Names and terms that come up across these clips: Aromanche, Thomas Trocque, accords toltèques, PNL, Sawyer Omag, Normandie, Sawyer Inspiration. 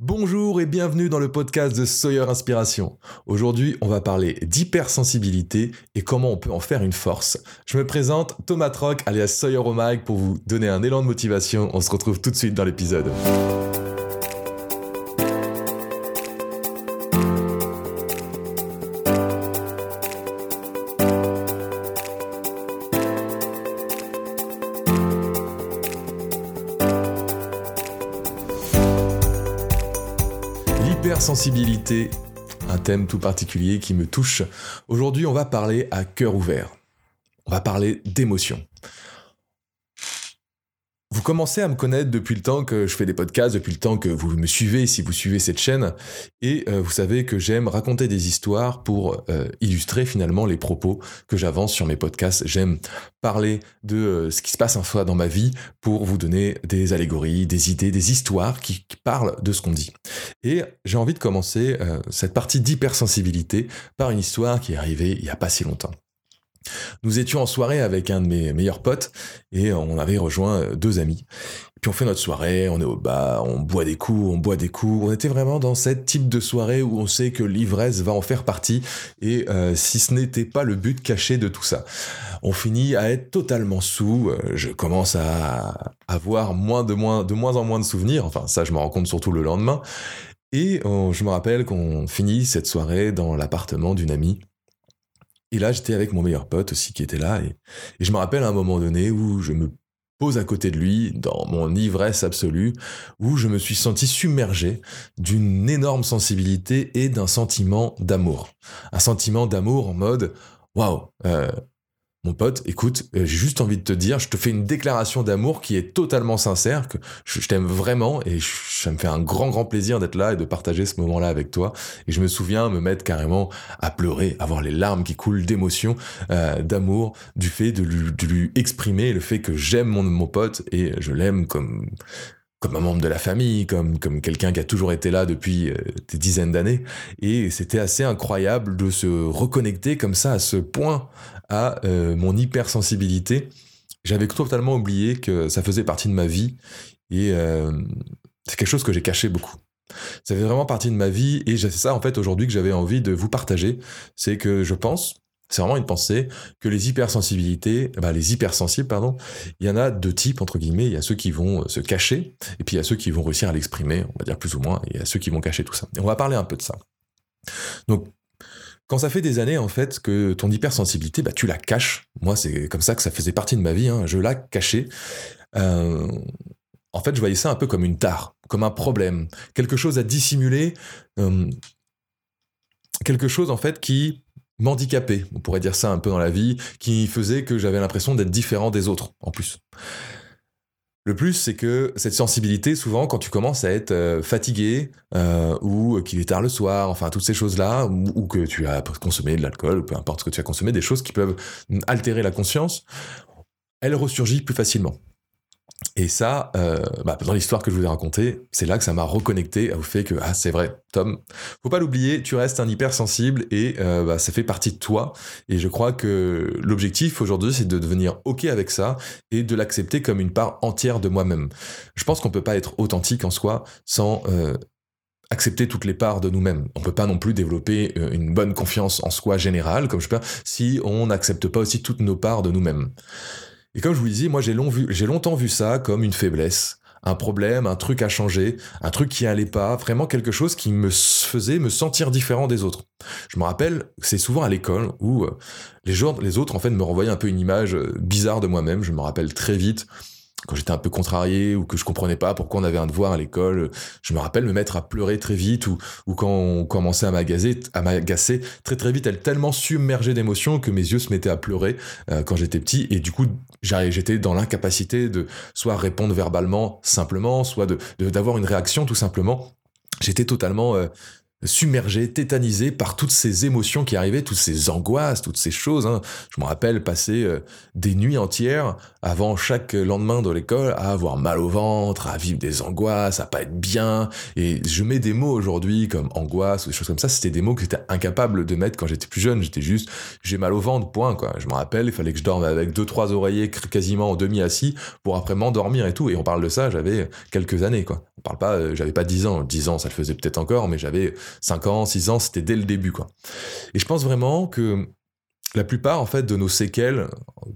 Bonjour et bienvenue dans le podcast de Sawyer Inspiration. Aujourd'hui, on va parler d'hypersensibilité et comment on peut en faire une force. Je me présente Thomas Trocque alias Sawyer Omag pour vous donner un élan de motivation. On se retrouve tout de suite dans l'épisode. Sensibilité, un thème tout particulier qui me touche. Aujourd'hui, on va parler à cœur ouvert. On va parler d'émotion. Vous commencez à me connaître depuis le temps que je fais des podcasts, depuis le temps que vous me suivez, si vous suivez cette chaîne, et vous savez que j'aime raconter des histoires pour illustrer finalement les propos que j'avance sur mes podcasts. J'aime parler de ce qui se passe un fois dans ma vie pour vous donner des allégories, des idées, des histoires qui parlent de ce qu'on dit. Et j'ai envie de commencer cette partie d'hypersensibilité par une histoire qui est arrivée il n'y a pas si longtemps. Nous étions en soirée avec un de mes meilleurs potes et on avait rejoint deux amis. Et puis on fait notre soirée, on est au bar, on boit des coups. On était vraiment dans ce type de soirée où on sait que l'ivresse va en faire partie et si ce n'était pas le but caché de tout ça. On finit à être totalement saoul. Je commence à avoir de moins en moins de souvenirs. Enfin, ça, je m'en rends compte surtout le lendemain. Et je me rappelle qu'on finit cette soirée dans l'appartement d'une amie. Et là, j'étais avec mon meilleur pote aussi qui était là. Et je me rappelle à un moment donné où je me pose à côté de lui, dans mon ivresse absolue, où je me suis senti submergé d'une énorme sensibilité et d'un sentiment d'amour. Un sentiment d'amour en mode « Waouh, mon pote, écoute, j'ai juste envie de te dire, je te fais une déclaration d'amour qui est totalement sincère, que je t'aime vraiment et ça me fait un grand plaisir d'être là et de partager ce moment-là avec toi. » Et je me souviens me mettre carrément à pleurer, avoir les larmes qui coulent d'émotion, d'amour, du fait de lui exprimer le fait que j'aime mon pote et je l'aime comme un membre de la famille, comme quelqu'un qui a toujours été là depuis des dizaines d'années. Et c'était assez incroyable de se reconnecter comme ça à ce point à mon hypersensibilité. J'avais totalement oublié que ça faisait partie de ma vie et c'est quelque chose que j'ai caché beaucoup. Ça fait vraiment partie de ma vie et c'est ça en fait aujourd'hui que j'avais envie de vous partager. C'est que je pense, c'est vraiment une pensée, que les hypersensibles, il y en a deux types, entre guillemets. Il y a ceux qui vont se cacher, et puis il y a ceux qui vont réussir à l'exprimer, on va dire plus ou moins, et il y a ceux qui vont cacher tout ça. Et on va parler un peu de ça. Donc, quand ça fait des années, en fait, que ton hypersensibilité, tu la caches. Moi, c'est comme ça que ça faisait partie de ma vie, hein. Je la cachais. En fait, je voyais ça un peu comme une tare, comme un problème, quelque chose à dissimuler, quelque chose, en fait, qui m'handicapé, on pourrait dire ça un peu dans la vie, qui faisait que j'avais l'impression d'être différent des autres, en plus. Le plus, c'est que cette sensibilité, souvent, quand tu commences à être fatigué, ou qu'il est tard le soir, enfin, toutes ces choses-là, ou que tu as consommé de l'alcool, ou peu importe ce que tu as consommé, des choses qui peuvent altérer la conscience, elle ressurgit plus facilement. Et ça, dans l'histoire que je vous ai racontée, c'est là que ça m'a reconnecté au fait que, c'est vrai, Tom, faut pas l'oublier, tu restes un hypersensible et ça fait partie de toi. Et je crois que l'objectif aujourd'hui, c'est de devenir OK avec ça et de l'accepter comme une part entière de moi-même. Je pense qu'on peut pas être authentique en soi sans accepter toutes les parts de nous-mêmes. On peut pas non plus développer une bonne confiance en soi générale, comme je peux, si on n'accepte pas aussi toutes nos parts de nous-mêmes. Et comme je vous le disais, moi j'ai longtemps vu ça comme une faiblesse, un problème, un truc à changer, un truc qui allait pas, vraiment quelque chose qui me faisait me sentir différent des autres. Je me rappelle, c'est souvent à l'école où les autres en fait me renvoyaient un peu une image bizarre de moi-même. Je me rappelle très vite quand j'étais un peu contrarié ou que je comprenais pas pourquoi on avait un devoir à l'école. Je me rappelle me mettre à pleurer très vite ou quand on commençait à m'agacer très vite, elle tellement submergée d'émotions que mes yeux se mettaient à pleurer quand j'étais petit et du coup j'étais dans l'incapacité de soit répondre verbalement simplement, soit d'avoir une réaction tout simplement. J'étais totalement submergé, tétanisé par toutes ces émotions qui arrivaient, toutes ces angoisses, toutes ces choses. Hein. Je me rappelle passer des nuits entières avant chaque lendemain de l'école à avoir mal au ventre, à vivre des angoisses, à pas être bien. Et je mets des mots aujourd'hui comme angoisse ou des choses comme ça. C'était des mots que j'étais incapable de mettre quand j'étais plus jeune. J'étais juste, j'ai mal au ventre, point, quoi. Je me rappelle, il fallait que je dorme avec 2-3 oreillers quasiment en demi-assis pour après m'endormir et tout. Et on parle de ça, j'avais quelques années, quoi. On parle pas, j'avais pas 10 ans. 10 ans, ça le faisait peut-être encore, mais j'avais 5 ans, 6 ans, c'était dès le début, quoi. Et je pense vraiment que la plupart, en fait, de nos séquelles,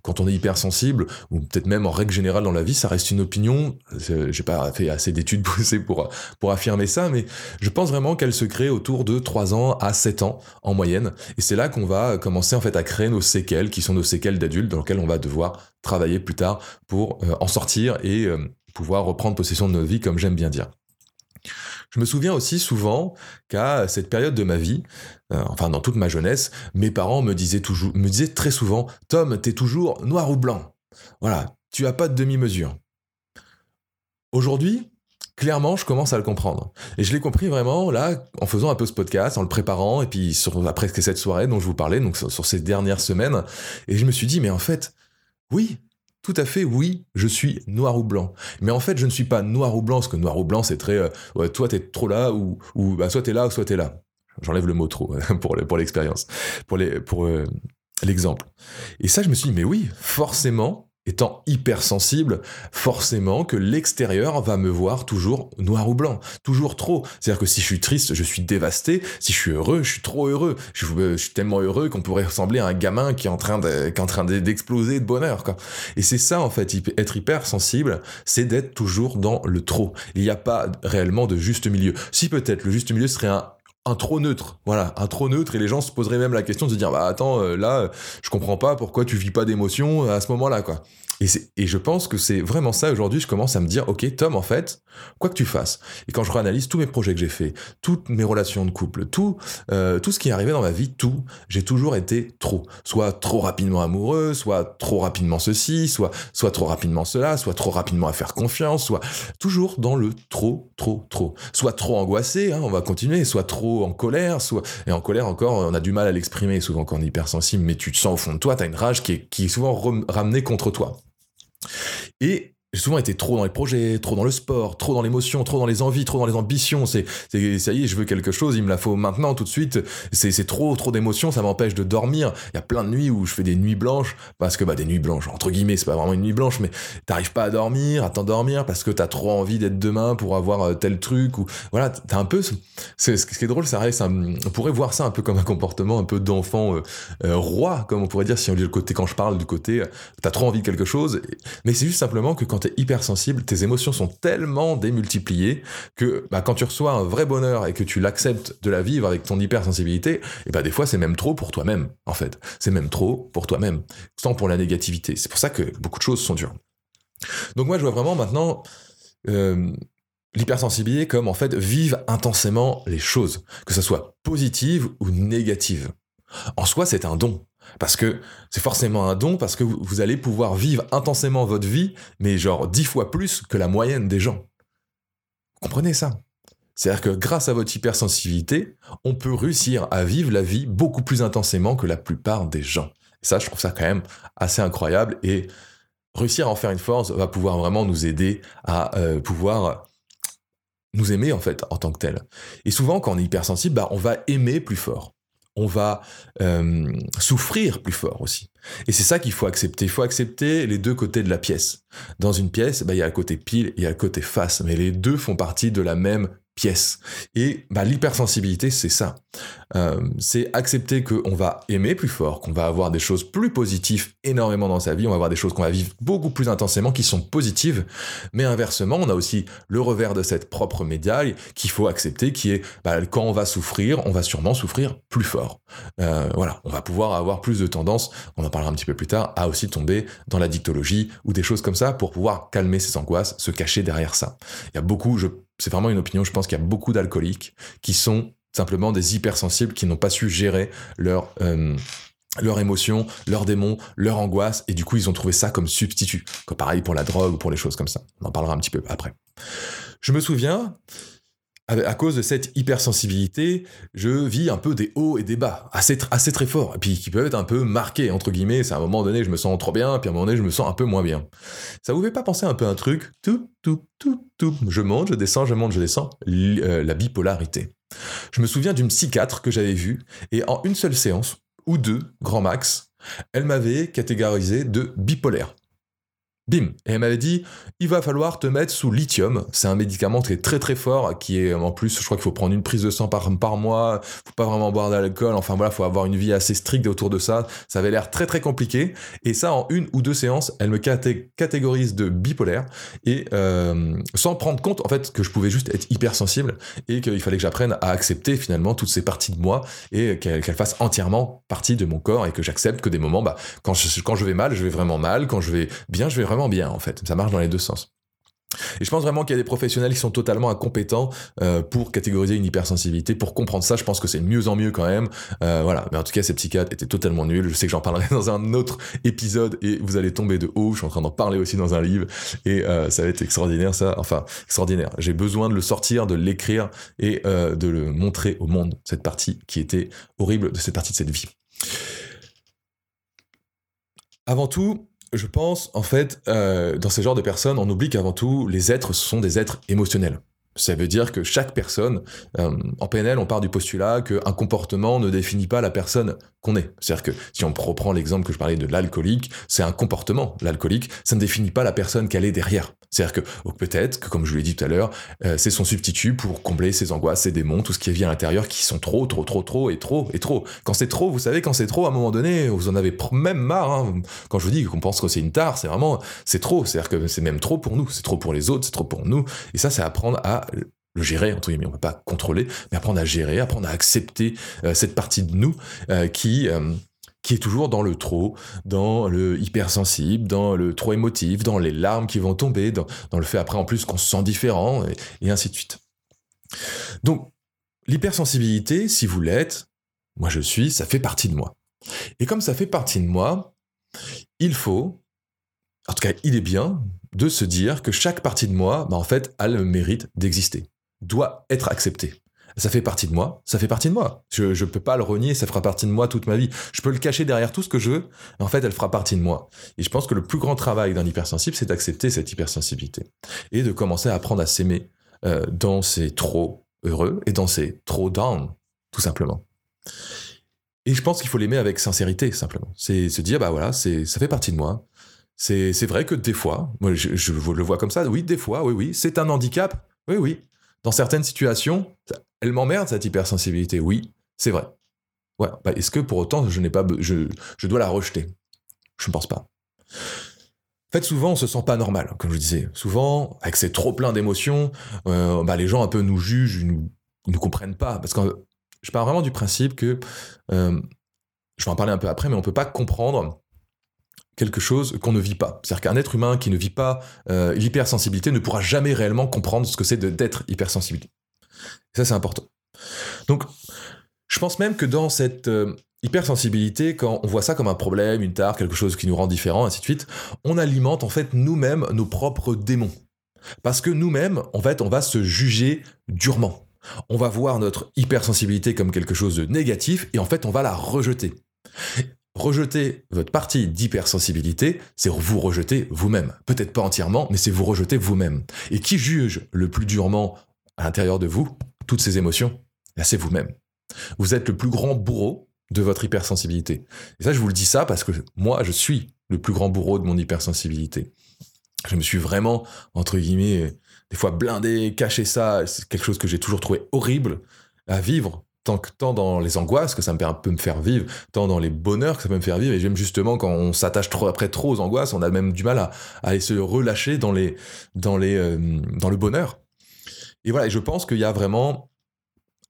quand on est hypersensible, ou peut-être même en règle générale dans la vie, ça reste une opinion. J'ai pas fait assez d'études poussées pour affirmer ça, mais je pense vraiment qu'elle se crée autour de 3 ans à 7 ans, en moyenne. Et c'est là qu'on va commencer, en fait, à créer nos séquelles, qui sont nos séquelles d'adultes, dans lesquelles on va devoir travailler plus tard pour en sortir et pouvoir reprendre possession de notre vie, comme j'aime bien dire. Je me souviens aussi souvent qu'à cette période de ma vie, enfin dans toute ma jeunesse, mes parents me disaient très souvent « Tom, t'es toujours noir ou blanc. Voilà, tu as pas de demi-mesure. » Aujourd'hui, clairement, je commence à le comprendre. Et je l'ai compris vraiment, là, en faisant un peu ce podcast, en le préparant, et puis après cette soirée dont je vous parlais, donc sur ces dernières semaines. Et je me suis dit « Mais en fait, oui !» Tout à fait, oui, je suis noir ou blanc. Mais en fait, je ne suis pas noir ou blanc, parce que noir ou blanc, c'est très... ouais, toi, t'es trop là, ou bah, soit t'es là, ou soit t'es là. J'enlève le mot trop pour l'expérience, pour l'exemple. Et ça, je me suis dit, mais oui, forcément, étant hypersensible, forcément que l'extérieur va me voir toujours noir ou blanc, toujours trop. C'est-à-dire que si je suis triste, je suis dévasté. Si je suis heureux, je suis trop heureux. Je suis tellement heureux qu'on pourrait ressembler à un gamin qui est en train d'exploser de bonheur, quoi. Et c'est ça, en fait, être hypersensible, c'est d'être toujours dans le trop. Il n'y a pas réellement de juste milieu. Si peut-être le juste milieu serait un trop neutre, voilà, un trop neutre, et les gens se poseraient même la question de se dire, bah attends, là, je comprends pas pourquoi tu vis pas d'émotion à ce moment-là, quoi. Et je pense que c'est vraiment ça, aujourd'hui, je commence à me dire, ok, Tom, en fait, quoi que tu fasses, et quand je réanalyse tous mes projets que j'ai faits, toutes mes relations de couple, tout ce qui est arrivé dans ma vie, j'ai toujours été trop. Soit trop rapidement amoureux, soit trop rapidement ceci, soit trop rapidement cela, soit trop rapidement à faire confiance, soit toujours dans le trop. Soit trop angoissé, hein, on va continuer, soit trop en colère, et en colère encore, on a du mal à l'exprimer, souvent quand on est hypersensible, mais tu te sens au fond de toi, t'as une rage qui est souvent ramenée contre toi. Et j'ai souvent été trop dans les projets, trop dans le sport, trop dans l'émotion, trop dans les envies, trop dans les ambitions. C'est ça y est, je veux quelque chose, il me la faut maintenant, tout de suite. C'est trop d'émotions, ça m'empêche de dormir. Il y a plein de nuits où je fais des nuits blanches, parce que, bah, des nuits blanches, entre guillemets, c'est pas vraiment une nuit blanche, mais t'arrives pas à t'endormir, parce que t'as trop envie d'être demain pour avoir tel truc, ou, voilà, t'as un peu, ce qui est drôle, ça reste on pourrait voir ça un peu comme un comportement un peu d'enfant roi, comme on pourrait dire, si on dit le côté, quand je parle du côté, t'as trop envie de quelque chose, mais c'est juste simplement que quand t'es hypersensible, tes émotions sont tellement démultipliées que bah, quand tu reçois un vrai bonheur et que tu l'acceptes de la vivre avec ton hypersensibilité, et bah, des fois c'est même trop pour toi-même, en fait. C'est même trop pour toi-même, tant pour la négativité. C'est pour ça que beaucoup de choses sont dures. Donc moi je vois vraiment maintenant l'hypersensibilité comme en fait vivre intensément les choses, que ça soit positive ou négative. En soi c'est un don. Parce que c'est forcément un don, parce que vous allez pouvoir vivre intensément votre vie, mais genre 10 fois plus que la moyenne des gens. Vous comprenez ça ? C'est-à-dire que grâce à votre hypersensibilité, on peut réussir à vivre la vie beaucoup plus intensément que la plupart des gens. Et ça, je trouve ça quand même assez incroyable, et réussir à en faire une force va pouvoir vraiment nous aider à pouvoir nous aimer en fait en tant que tel. Et souvent, quand on est hypersensible, bah, on va aimer plus fort. On va souffrir plus fort aussi. Et c'est ça qu'il faut accepter. Il faut accepter les deux côtés de la pièce. Dans une pièce, bah, y a le côté pile, il y a le côté face, mais les deux font partie de la même pièce. Et bah, l'hypersensibilité, c'est ça. C'est accepter qu'on va aimer plus fort, qu'on va avoir des choses plus positives énormément dans sa vie, on va avoir des choses qu'on va vivre beaucoup plus intensément qui sont positives, mais inversement, on a aussi le revers de cette propre médaille qu'il faut accepter, qui est bah, quand on va souffrir, on va sûrement souffrir plus fort. Voilà, on va pouvoir avoir plus de tendance, on en parlera un petit peu plus tard, à aussi tomber dans la dictologie ou des choses comme ça pour pouvoir calmer ses angoisses, se cacher derrière ça. Il y a beaucoup, c'est vraiment une opinion, je pense qu'il y a beaucoup d'alcooliques qui sont simplement des hypersensibles qui n'ont pas su gérer leurs émotions, leurs démons, leurs angoisses, et du coup, ils ont trouvé ça comme substitut. Comme pareil pour la drogue ou pour les choses comme ça. On en parlera un petit peu après. Je me souviens à cause de cette hypersensibilité, je vis un peu des hauts et des bas, assez très forts, et puis qui peuvent être un peu marqués, entre guillemets. C'est à un moment donné, je me sens trop bien, puis à un moment donné, je me sens un peu moins bien. Ça vous fait pas penser un peu à un truc, tout, je monte, je descends, la bipolarité. Je me souviens d'une psychiatre que j'avais vue, et en une seule séance, ou deux, grand max, elle m'avait catégorisé de bipolaire. Bim. Et elle m'avait dit, il va falloir te mettre sous lithium. C'est un médicament qui est très très fort, qui est en plus, je crois qu'il faut prendre une prise de sang par mois, faut pas vraiment boire d'alcool, enfin voilà, faut avoir une vie assez stricte autour de ça. Ça avait l'air très très compliqué. Et ça, en une ou deux séances, elle me catégorise de bipolaire et sans prendre compte en fait que je pouvais juste être hypersensible et qu'il fallait que j'apprenne à accepter finalement toutes ces parties de moi et qu'elles fassent entièrement partie de mon corps et que j'accepte que des moments, quand je vais mal, je vais vraiment mal, quand je vais bien, je vais vraiment bien en fait, ça marche dans les deux sens. Et je pense vraiment qu'il y a des professionnels qui sont totalement incompétents pour catégoriser une hypersensibilité, pour comprendre ça. Je pense que c'est de mieux en mieux quand même, voilà. Mais en tout cas, ces psychiatres étaient totalement nuls. Je sais que j'en parlerai dans un autre épisode et vous allez tomber de haut. Je suis en train d'en parler aussi dans un livre et ça va être extraordinaire, ça. Enfin, extraordinaire. J'ai besoin de le sortir, de l'écrire et de le montrer au monde, cette partie qui était horrible de cette partie de cette vie. Avant tout, je pense, en fait, dans ce genre de personnes, on oublie qu'avant tout, les êtres sont des êtres émotionnels. Ça veut dire que chaque personne, en PNL, on part du postulat qu'un comportement ne définit pas la personne qu'on est. C'est-à-dire que si on reprend l'exemple que je parlais de l'alcoolique, c'est un comportement. L'alcoolique, ça ne définit pas la personne qu'elle est derrière. C'est-à-dire que peut-être que, comme je vous l'ai dit tout à l'heure, c'est son substitut pour combler ses angoisses, ses démons, tout ce qui vient à l'intérieur, qui sont trop. Quand c'est trop, vous savez, à un moment donné, vous en avez même marre. Hein. Quand je vous dis qu'on pense que c'est une tare, c'est vraiment, c'est trop. C'est-à-dire que c'est même trop pour nous, c'est trop pour les autres, c'est trop pour nous. Et ça, c'est apprendre à le gérer, entre guillemets. On ne peut pas contrôler, mais apprendre à gérer, apprendre à accepter cette partie de nous qui est toujours dans le trop, dans le hypersensible, dans le trop émotif, dans les larmes qui vont tomber, dans le fait après en plus qu'on se sent différent, et ainsi de suite. Donc, l'hypersensibilité, si vous l'êtes, moi je suis, ça fait partie de moi. Et comme ça fait partie de moi, il est bien de se dire que chaque partie de moi, en fait, a le mérite d'exister, doit être acceptée. Ça fait partie de moi. Je peux pas le renier, ça fera partie de moi toute ma vie. Je peux le cacher derrière tout ce que je veux, mais en fait, elle fera partie de moi. Et je pense que le plus grand travail d'un hypersensible, c'est d'accepter cette hypersensibilité et de commencer à apprendre à s'aimer dans ses trop heureux et dans ses trop down, tout simplement. Et je pense qu'il faut l'aimer avec sincérité, simplement. C'est se dire, voilà, ça fait partie de moi. C'est vrai que des fois, moi je le vois comme ça, oui, c'est un handicap, oui. Dans certaines situations, elle m'emmerde cette hypersensibilité, oui, c'est vrai. Ouais, est-ce que pour autant je dois la rejeter ? Je ne pense pas. En fait, souvent, on se sent pas normal, comme je disais. Souvent, avec ces trop pleins d'émotions, les gens un peu nous jugent, ils nous comprennent pas, parce que je pars vraiment du principe que, je vais en parler un peu après, mais on peut pas comprendre quelque chose qu'on ne vit pas. C'est-à-dire qu'un être humain qui ne vit pas l'hypersensibilité ne pourra jamais réellement comprendre ce que c'est d'être hypersensible. Et ça, c'est important. Donc, je pense même que dans cette hypersensibilité, quand on voit ça comme un problème, une tare, quelque chose qui nous rend différents, ainsi de suite, on alimente en fait nous-mêmes nos propres démons. Parce que nous-mêmes, en fait, on va se juger durement. On va voir notre hypersensibilité comme quelque chose de négatif et en fait, on va la rejeter. Rejeter votre partie d'hypersensibilité, c'est vous rejeter vous-même. Peut-être pas entièrement, mais c'est vous rejeter vous-même. Et qui juge le plus durement à l'intérieur de vous toutes ces émotions ? Là, c'est vous-même. Vous êtes le plus grand bourreau de votre hypersensibilité. Et ça, je vous le dis ça parce que moi, je suis le plus grand bourreau de mon hypersensibilité. Je me suis vraiment, entre guillemets, des fois blindé, caché ça. C'est quelque chose que j'ai toujours trouvé horrible à vivre. Tant dans les angoisses que ça peut me faire vivre, tant dans les bonheurs que ça peut me faire vivre. Et j'aime justement quand on s'attache trop aux angoisses, on a même du mal à aller se relâcher dans le bonheur. Et voilà, je pense qu'il y a vraiment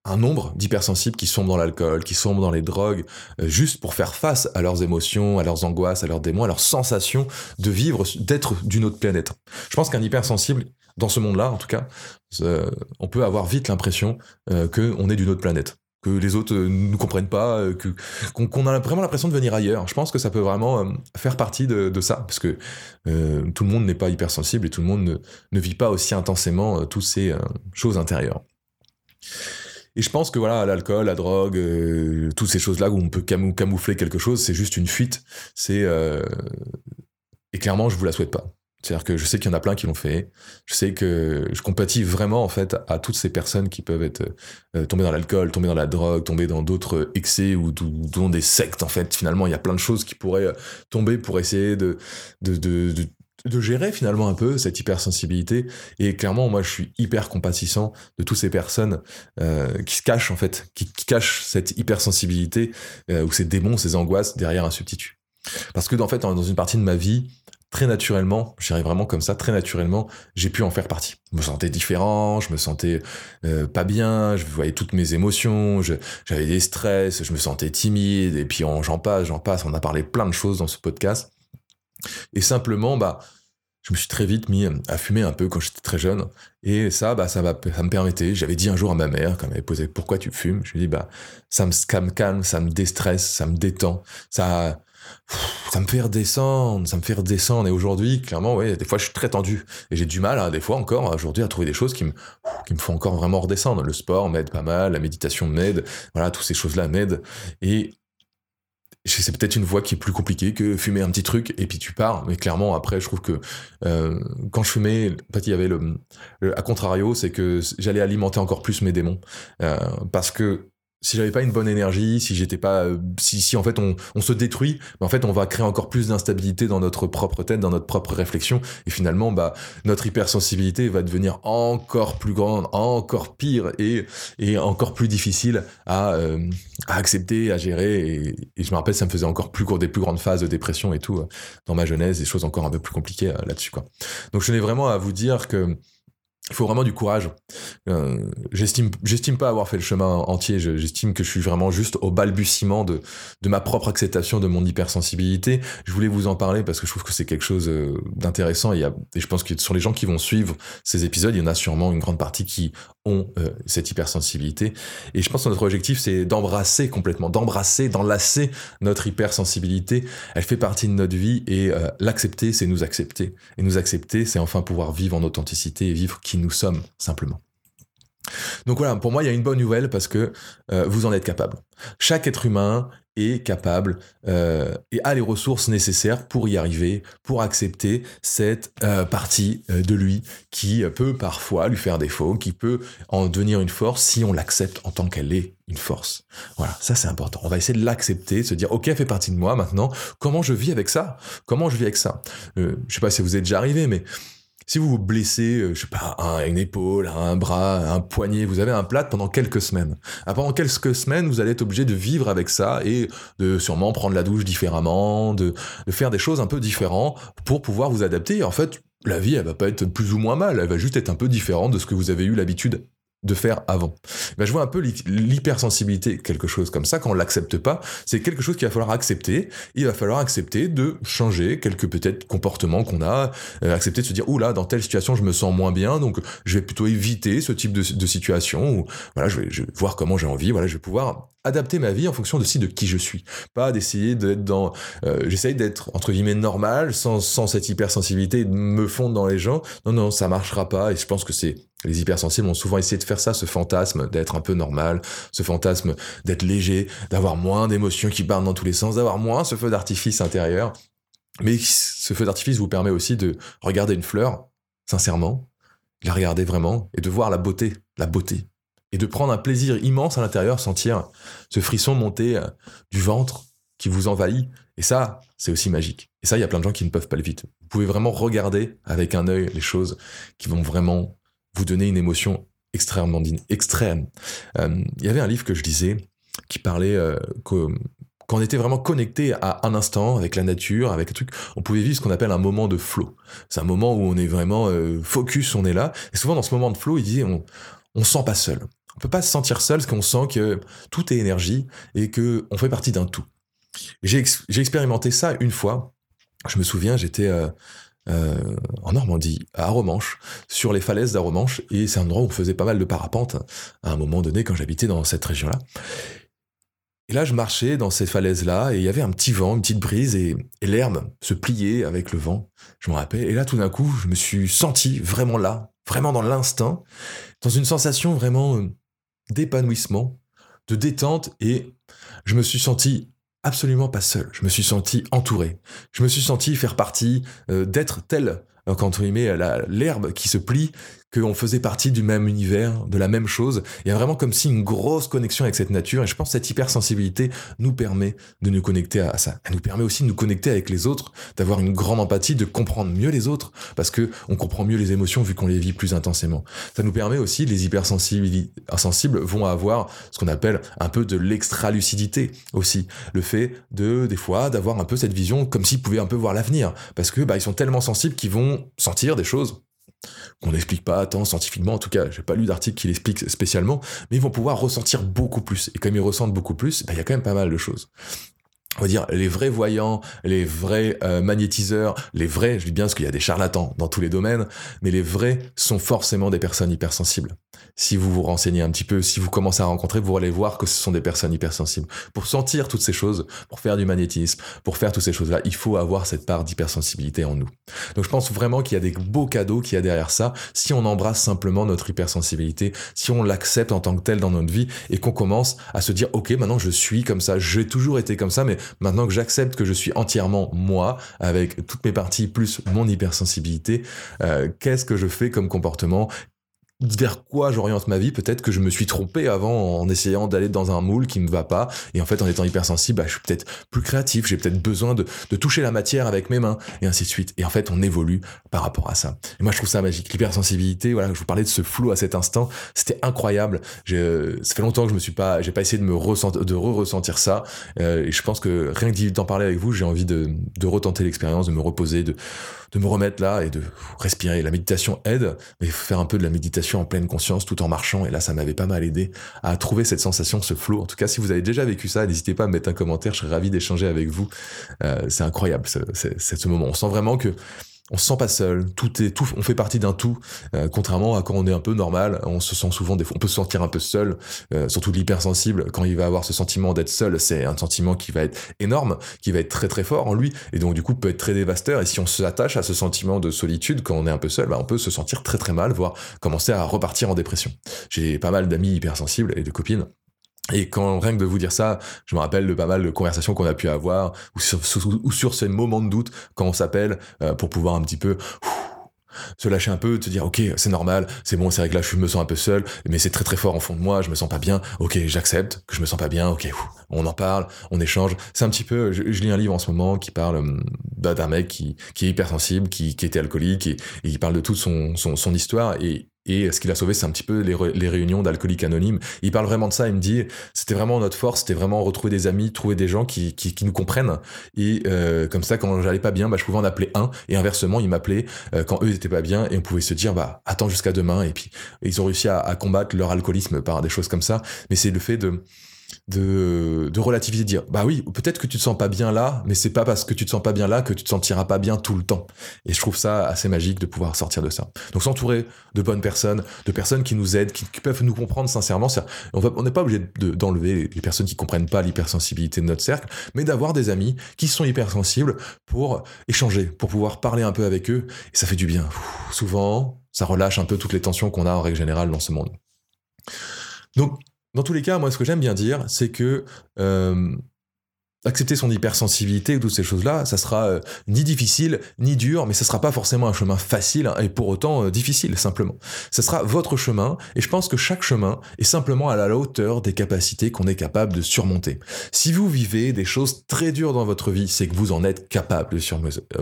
un nombre d'hypersensibles qui sombrent dans l'alcool, qui sombrent dans les drogues, juste pour faire face à leurs émotions, à leurs angoisses, à leurs démons, à leurs sensations de vivre, d'être d'une autre planète. Je pense qu'un hypersensible, dans ce monde-là en tout cas, on peut avoir vite l'impression qu'on est d'une autre planète, que les autres ne nous comprennent pas, qu'on a vraiment l'impression de venir ailleurs. Je pense que ça peut vraiment faire partie de ça, parce que tout le monde n'est pas hypersensible et tout le monde ne vit pas aussi intensément toutes ces choses intérieures. Et je pense que voilà, l'alcool, la drogue, toutes ces choses-là où on peut camoufler quelque chose, c'est juste une fuite. Et clairement, je vous la souhaite pas. C'est-à-dire que je sais qu'il y en a plein qui l'ont fait. Je sais que je compatis vraiment en fait à toutes ces personnes qui peuvent être tombées dans l'alcool, tombées dans la drogue, tombées dans d'autres excès ou dans des sectes en fait. Finalement, il y a plein de choses qui pourraient tomber pour essayer de gérer finalement un peu cette hypersensibilité. Et clairement, moi, je suis hyper compatissant de toutes ces personnes qui se cachent en fait, qui cachent cette hypersensibilité ou ces démons, ces angoisses derrière un substitut. Parce que en fait, dans une partie de ma vie, très naturellement, j'irais vraiment comme ça, très naturellement, j'ai pu en faire partie. Je me sentais différent, je me sentais pas bien, je voyais toutes mes émotions, j'avais des stress, je me sentais timide, et puis j'en passe, on a parlé plein de choses dans ce podcast. Et simplement, je me suis très vite mis à fumer un peu quand j'étais très jeune, et ça me permettait, j'avais dit un jour à ma mère, quand elle m'avait posé « Pourquoi tu fumes ?» Je lui ai dit « Ça me calme, ça me déstresse, ça me détend, ça me fait redescendre. » Et aujourd'hui, clairement, ouais, des fois, je suis très tendu. Et j'ai du mal, des fois encore, aujourd'hui, à trouver des choses qui me font encore vraiment redescendre. Le sport m'aide pas mal, la méditation m'aide, voilà, toutes ces choses-là m'aident. Et c'est peut-être une voie qui est plus compliquée que fumer un petit truc et puis tu pars. Mais clairement, après, je trouve que quand je fumais, en fait, il y avait le à contrario, c'est que j'allais alimenter encore plus mes démons. Parce que si j'avais pas une bonne énergie, si j'étais pas, si en fait on se détruit, en fait on va créer encore plus d'instabilité dans notre propre tête, dans notre propre réflexion, et finalement notre hypersensibilité va devenir encore plus grande, encore pire et encore plus difficile à accepter, à gérer. Et je me rappelle, ça me faisait encore plus grandes phases de dépression et tout dans ma jeunesse, des choses encore un peu plus compliquées là-dessus quoi. Donc je tenais vraiment à vous dire que il faut vraiment du courage. J'estime pas avoir fait le chemin entier. J'estime que je suis vraiment juste au balbutiement de ma propre acceptation de mon hypersensibilité. Je voulais vous en parler parce que je trouve que c'est quelque chose d'intéressant. Et je pense que sur les gens qui vont suivre ces épisodes, il y en a sûrement une grande partie qui ont cette hypersensibilité. Et je pense que notre objectif, c'est d'embrasser complètement, d'enlacer notre hypersensibilité. Elle fait partie de notre vie et l'accepter, c'est nous accepter. Et nous accepter, c'est enfin pouvoir vivre en authenticité et vivre qui nous sommes, simplement. Donc voilà, pour moi, il y a une bonne nouvelle parce que vous en êtes capable. Chaque être humain est capable et a les ressources nécessaires pour y arriver, pour accepter cette partie de lui qui peut parfois lui faire défaut, qui peut en devenir une force si on l'accepte en tant qu'elle est une force. Voilà, ça c'est important. On va essayer de l'accepter, de se dire « Ok, elle fait partie de moi maintenant, comment je vis avec ça ? Comment je vis avec ça ?» Je sais pas si vous êtes déjà arrivé, mais si vous vous blessez, je sais pas, une épaule, un bras, un poignet, vous avez un plâtre pendant quelques semaines. Pendant quelques semaines, vous allez être obligé de vivre avec ça et de sûrement prendre la douche différemment, de faire des choses un peu différentes pour pouvoir vous adapter. Et en fait, la vie, elle va pas être plus ou moins mal, elle va juste être un peu différente de ce que vous avez eu l'habitude de faire avant. Je vois un peu l'hypersensibilité, quelque chose comme ça, quand on l'accepte pas, c'est quelque chose qu'il va falloir accepter, il va falloir accepter de changer quelques peut-être comportements qu'on a, accepter de se dire, oula, dans telle situation je me sens moins bien, donc je vais plutôt éviter ce type de situation, où voilà, je vais voir comment j'ai envie, voilà, je vais pouvoir adapter ma vie en fonction de qui je suis, pas d'essayer d'être dans j'essaye d'être entre guillemets normal sans cette hypersensibilité et de me fondre dans les gens. Non, ça marchera pas. Et je pense que les hypersensibles ont souvent essayé de faire ça, ce fantasme d'être un peu normal, ce fantasme d'être léger, d'avoir moins d'émotions qui partent dans tous les sens, d'avoir moins ce feu d'artifice intérieur. Mais ce feu d'artifice vous permet aussi de regarder une fleur sincèrement, la regarder vraiment et de voir la beauté. Et de prendre un plaisir immense à l'intérieur, sentir ce frisson monter du ventre qui vous envahit. Et ça, c'est aussi magique. Et ça, il y a plein de gens qui ne peuvent pas le vivre. Vous pouvez vraiment regarder avec un œil les choses qui vont vraiment vous donner une émotion extrêmement extrême. Il y avait un livre que je lisais qui parlait qu'on était vraiment connecté à un instant avec la nature, avec les trucs. On pouvait vivre ce qu'on appelle un moment de flow. C'est un moment où on est vraiment focus, on est là. Et souvent, dans ce moment de flow, il disait on ne se sent pas seul. On peut pas se sentir seul parce qu'on sent que tout est énergie et que on fait partie d'un tout. J'ai expérimenté ça une fois. Je me souviens, j'étais en Normandie, à Aromanche, sur les falaises d'Aromanche, et c'est un endroit où on faisait pas mal de parapente à un moment donné quand j'habitais dans cette région-là. Et là, je marchais dans ces falaises-là et il y avait un petit vent, une petite brise et l'herbe se pliait avec le vent. Je m'en rappelle. Et là, tout d'un coup, je me suis senti vraiment là, vraiment dans l'instinct, dans une sensation vraiment d'épanouissement, de détente, et je me suis senti absolument pas seul. Je me suis senti entouré. Je me suis senti faire partie, d'être tel, quand on y met l'herbe qui se plie, qu'on faisait partie du même univers, de la même chose. Il y a vraiment comme si une grosse connexion avec cette nature, et je pense que cette hypersensibilité nous permet de nous connecter à ça. Elle nous permet aussi de nous connecter avec les autres, d'avoir une grande empathie, de comprendre mieux les autres, parce que on comprend mieux les émotions vu qu'on les vit plus intensément. Ça nous permet aussi, les hypersensibles vont avoir ce qu'on appelle un peu de l'extralucidité aussi. Le fait de, des fois, d'avoir un peu cette vision comme s'ils pouvaient un peu voir l'avenir, parce que ils sont tellement sensibles qu'ils vont sentir des choses qu'on n'explique pas tant scientifiquement, en tout cas j'ai pas lu d'article qui l'explique spécialement, mais ils vont pouvoir ressentir beaucoup plus, et comme ils ressentent beaucoup plus, il y a quand même pas mal de choses. On va dire, les vrais voyants, les vrais magnétiseurs, les vrais, je dis bien parce qu'il y a des charlatans dans tous les domaines, mais les vrais sont forcément des personnes hypersensibles. Si vous vous renseignez un petit peu, si vous commencez à rencontrer, vous allez voir que ce sont des personnes hypersensibles. Pour sentir toutes ces choses, pour faire du magnétisme, pour faire toutes ces choses-là, il faut avoir cette part d'hypersensibilité en nous. Donc je pense vraiment qu'il y a des beaux cadeaux qu'il y a derrière ça, si on embrasse simplement notre hypersensibilité, si on l'accepte en tant que telle dans notre vie, et qu'on commence à se dire, ok, maintenant je suis comme ça, j'ai toujours été comme ça, mais maintenant que j'accepte que je suis entièrement moi, avec toutes mes parties plus mon hypersensibilité, qu'est-ce que je fais comme comportement ? Vers quoi j'oriente ma vie ? Peut-être que je me suis trompé avant en essayant d'aller dans un moule qui me va pas, et en fait en étant hypersensible, je suis peut-être plus créatif, j'ai peut-être besoin de toucher la matière avec mes mains, et ainsi de suite. Et en fait on évolue par rapport à ça. Et moi je trouve ça magique. L'hypersensibilité, voilà, je vous parlais de ce flou à cet instant, c'était incroyable. Ça fait longtemps que j'ai pas essayé de ressentir ça, et je pense que rien que d'en parler avec vous, j'ai envie de retenter l'expérience, de me reposer, de me remettre là et de respirer. La méditation aide, mais il faut faire un peu de la méditation en pleine conscience tout en marchant, et là ça m'avait pas mal aidé à trouver cette sensation, ce flow. En tout cas, si vous avez déjà vécu ça, n'hésitez pas à me mettre un commentaire, je serais ravi d'échanger avec vous. C'est incroyable, c'est ce moment, on sent vraiment que on se sent pas seul, tout, on fait partie d'un tout, contrairement à quand on est un peu normal, on se sent souvent on peut se sentir un peu seul, surtout de l'hypersensible, quand il va avoir ce sentiment d'être seul, c'est un sentiment qui va être énorme, qui va être très très fort en lui, et donc du coup peut être très dévastateur, et si on s'attache à ce sentiment de solitude quand on est un peu seul, on peut se sentir très très mal, voire commencer à repartir en dépression. J'ai pas mal d'amis hypersensibles et de copines. Et quand rien que de vous dire ça, je me rappelle de pas mal de conversations qu'on a pu avoir, ou sur ces moments de doute, quand on s'appelle pour pouvoir un petit peu se lâcher un peu, de se dire ok, c'est normal, c'est bon, c'est vrai que là je me sens un peu seul, mais c'est très très fort en fond de moi, je me sens pas bien, ok, j'accepte que je me sens pas bien, ok, on en parle, on échange. C'est un petit peu, je lis un livre en ce moment qui parle d'un mec qui est hypersensible, qui était alcoolique, et il parle de toute son histoire, et ce qu'il a sauvé, c'est un petit peu les réunions d'alcooliques anonymes. Il parle vraiment de ça, il me dit, c'était vraiment notre force, c'était vraiment retrouver des amis, trouver des gens qui nous comprennent. Et comme ça, quand j'allais pas bien, je pouvais en appeler un, et inversement, ils m'appelaient quand eux ils étaient pas bien, et on pouvait se dire, attends jusqu'à demain. Et puis ils ont réussi à combattre leur alcoolisme par des choses comme ça. Mais c'est le fait de relativiser, de dire oui, peut-être que tu te sens pas bien là, mais c'est pas parce que tu te sens pas bien là que tu te sentiras pas bien tout le temps. Et je trouve ça assez magique de pouvoir sortir de ça. Donc s'entourer de bonnes personnes, de personnes qui nous aident, qui peuvent nous comprendre sincèrement. On n'est pas obligé d'enlever les personnes qui comprennent pas l'hypersensibilité de notre cercle, mais d'avoir des amis qui sont hypersensibles pour échanger, pour pouvoir parler un peu avec eux, et ça fait du bien. Souvent, ça relâche un peu toutes les tensions qu'on a en règle générale dans ce monde. Donc dans tous les cas, moi, ce que j'aime bien dire, c'est que accepter son hypersensibilité ou toutes ces choses-là, ça sera ni difficile, ni dur, mais ça sera pas forcément un chemin facile, et pour autant difficile, simplement. Ça sera votre chemin, et je pense que chaque chemin est simplement à la hauteur des capacités qu'on est capable de surmonter. Si vous vivez des choses très dures dans votre vie, c'est que vous en êtes capable de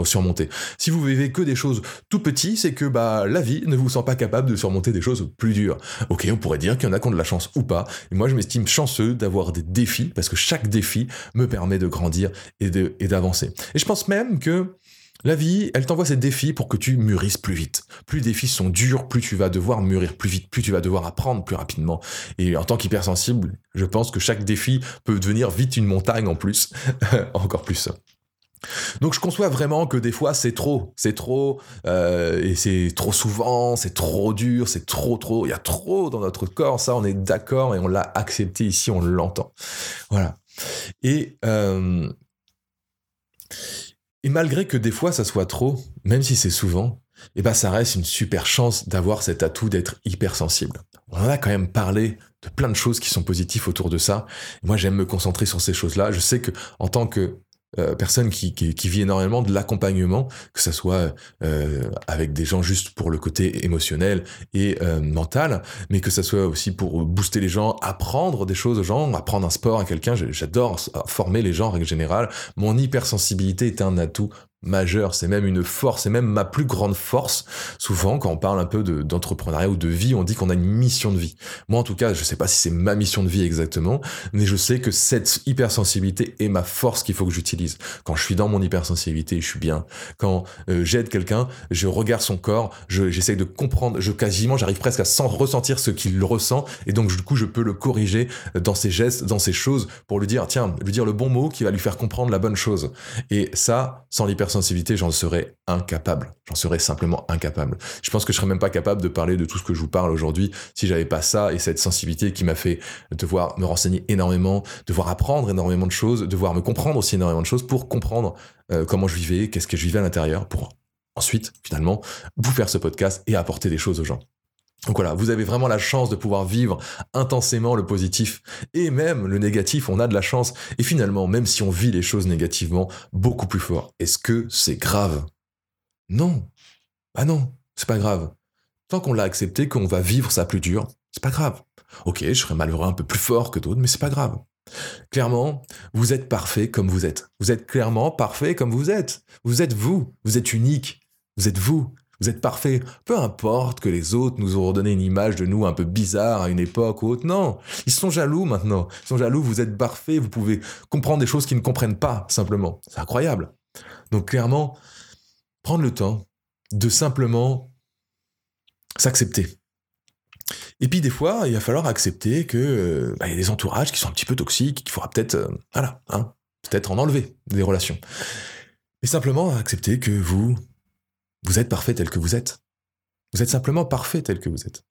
surmonter. Si vous vivez que des choses tout petites, c'est que la vie ne vous sent pas capable de surmonter des choses plus dures. Ok, on pourrait dire qu'il y en a qui ont de la chance ou pas, et moi je m'estime chanceux d'avoir des défis, parce que chaque défi me permet de grandir et d'avancer. Et je pense même que la vie, elle t'envoie ces défis pour que tu mûrisses plus vite. Plus les défis sont durs, plus tu vas devoir mûrir plus vite, plus tu vas devoir apprendre plus rapidement. Et en tant qu'hypersensible, je pense que chaque défi peut devenir vite une montagne en plus, encore plus. Donc je conçois vraiment que des fois c'est trop, et c'est trop souvent, c'est trop dur, c'est trop, il y a trop dans notre corps, ça on est d'accord et on l'a accepté ici, on l'entend. Voilà. Et malgré que des fois ça soit trop, même si c'est souvent, eh ben ça reste une super chance d'avoir cet atout d'être hypersensible. On en a quand même parlé de plein de choses qui sont positives autour de ça. Et moi, j'aime me concentrer sur ces choses-là. Je sais que en tant que personne qui vit énormément de l'accompagnement, que ça soit avec des gens juste pour le côté émotionnel et mental, mais que ça soit aussi pour booster les gens, apprendre des choses aux gens, apprendre un sport à quelqu'un. J'adore former les gens en règle générale. Mon hypersensibilité est un atout majeur, c'est même une force, c'est même ma plus grande force. Souvent, quand on parle un peu d'entrepreneuriat ou de vie, on dit qu'on a une mission de vie. Moi, en tout cas, je sais pas si c'est ma mission de vie exactement, mais je sais que cette hypersensibilité est ma force qu'il faut que j'utilise. Quand je suis dans mon hypersensibilité, je suis bien. Quand j'aide quelqu'un, je regarde son corps, j'essaye de comprendre, j'arrive presque à ressentir ce qu'il ressent, et donc du coup, je peux le corriger dans ses gestes, dans ses choses, pour lui dire le bon mot qui va lui faire comprendre la bonne chose. Et ça, sans l'hypersensibilité, j'en serais incapable. J'en serais simplement incapable. Je pense que je serais même pas capable de parler de tout ce que je vous parle aujourd'hui si j'avais pas ça et cette sensibilité qui m'a fait devoir me renseigner énormément, devoir apprendre énormément de choses, devoir me comprendre aussi énormément de choses pour comprendre comment je vivais, qu'est-ce que je vivais à l'intérieur pour ensuite, finalement, vous faire ce podcast et apporter des choses aux gens. Donc voilà, vous avez vraiment la chance de pouvoir vivre intensément le positif et même le négatif, on a de la chance. Et finalement, même si on vit les choses négativement, beaucoup plus fort. Est-ce que c'est grave ? Non. Ah non, c'est pas grave. Tant qu'on l'a accepté, qu'on va vivre ça plus dur, c'est pas grave. Ok, je serai malheureux un peu plus fort que d'autres, mais c'est pas grave. Clairement, vous êtes parfait comme vous êtes. Vous êtes clairement parfait comme vous êtes. Vous êtes vous. Vous êtes unique. Vous êtes vous. Vous êtes parfait. Peu importe que les autres nous auront donné une image de nous un peu bizarre à une époque ou autre. Non, ils sont jaloux maintenant. Ils sont jaloux, vous êtes parfait, vous pouvez comprendre des choses qu'ils ne comprennent pas, simplement. C'est incroyable. Donc clairement, prendre le temps de simplement s'accepter. Et puis des fois, il va falloir accepter que y a des entourages qui sont un petit peu toxiques, qu'il faudra peut-être, peut-être en enlever des relations. Et simplement accepter que vous êtes parfait tel que vous êtes. Vous êtes simplement parfait tel que vous êtes.